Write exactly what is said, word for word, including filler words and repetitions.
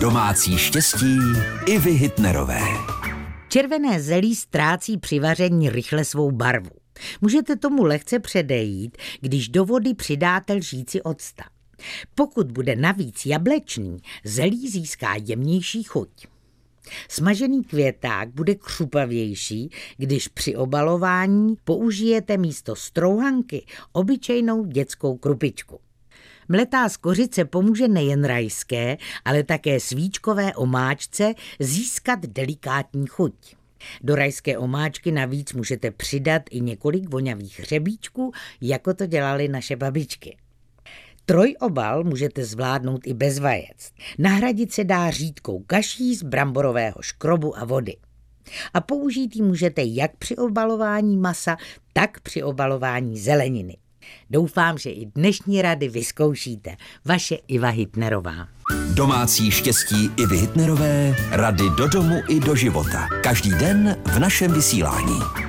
Domácí štěstí Ivy Hitnerové. Červené zelí ztrácí při vaření rychle svou barvu. Můžete tomu lehce předejít, když do vody přidáte lžíci octa. Pokud bude navíc jablečný, zelí získá jemnější chuť. Smažený květák bude křupavější, když při obalování použijete místo strouhanky obyčejnou dětskou krupičku. Mletá z kořice pomůže nejen rajské, ale také svíčkové omáčce získat delikátní chuť. Do rajské omáčky navíc můžete přidat i několik vonavých hřebíčků, jako to dělaly naše babičky. Trojobal můžete zvládnout i bez vajec. Nahradit se dá řídkou kaší z bramborového škrobu a vody. A použít ji můžete jak při obalování masa, tak při obalování zeleniny. Doufám, že i dnešní rady vyzkoušíte. Vaše Iva Hitnerová. Domácí štěstí Ivy Hitnerové, rady do domu i do života. Každý den v našem vysílání.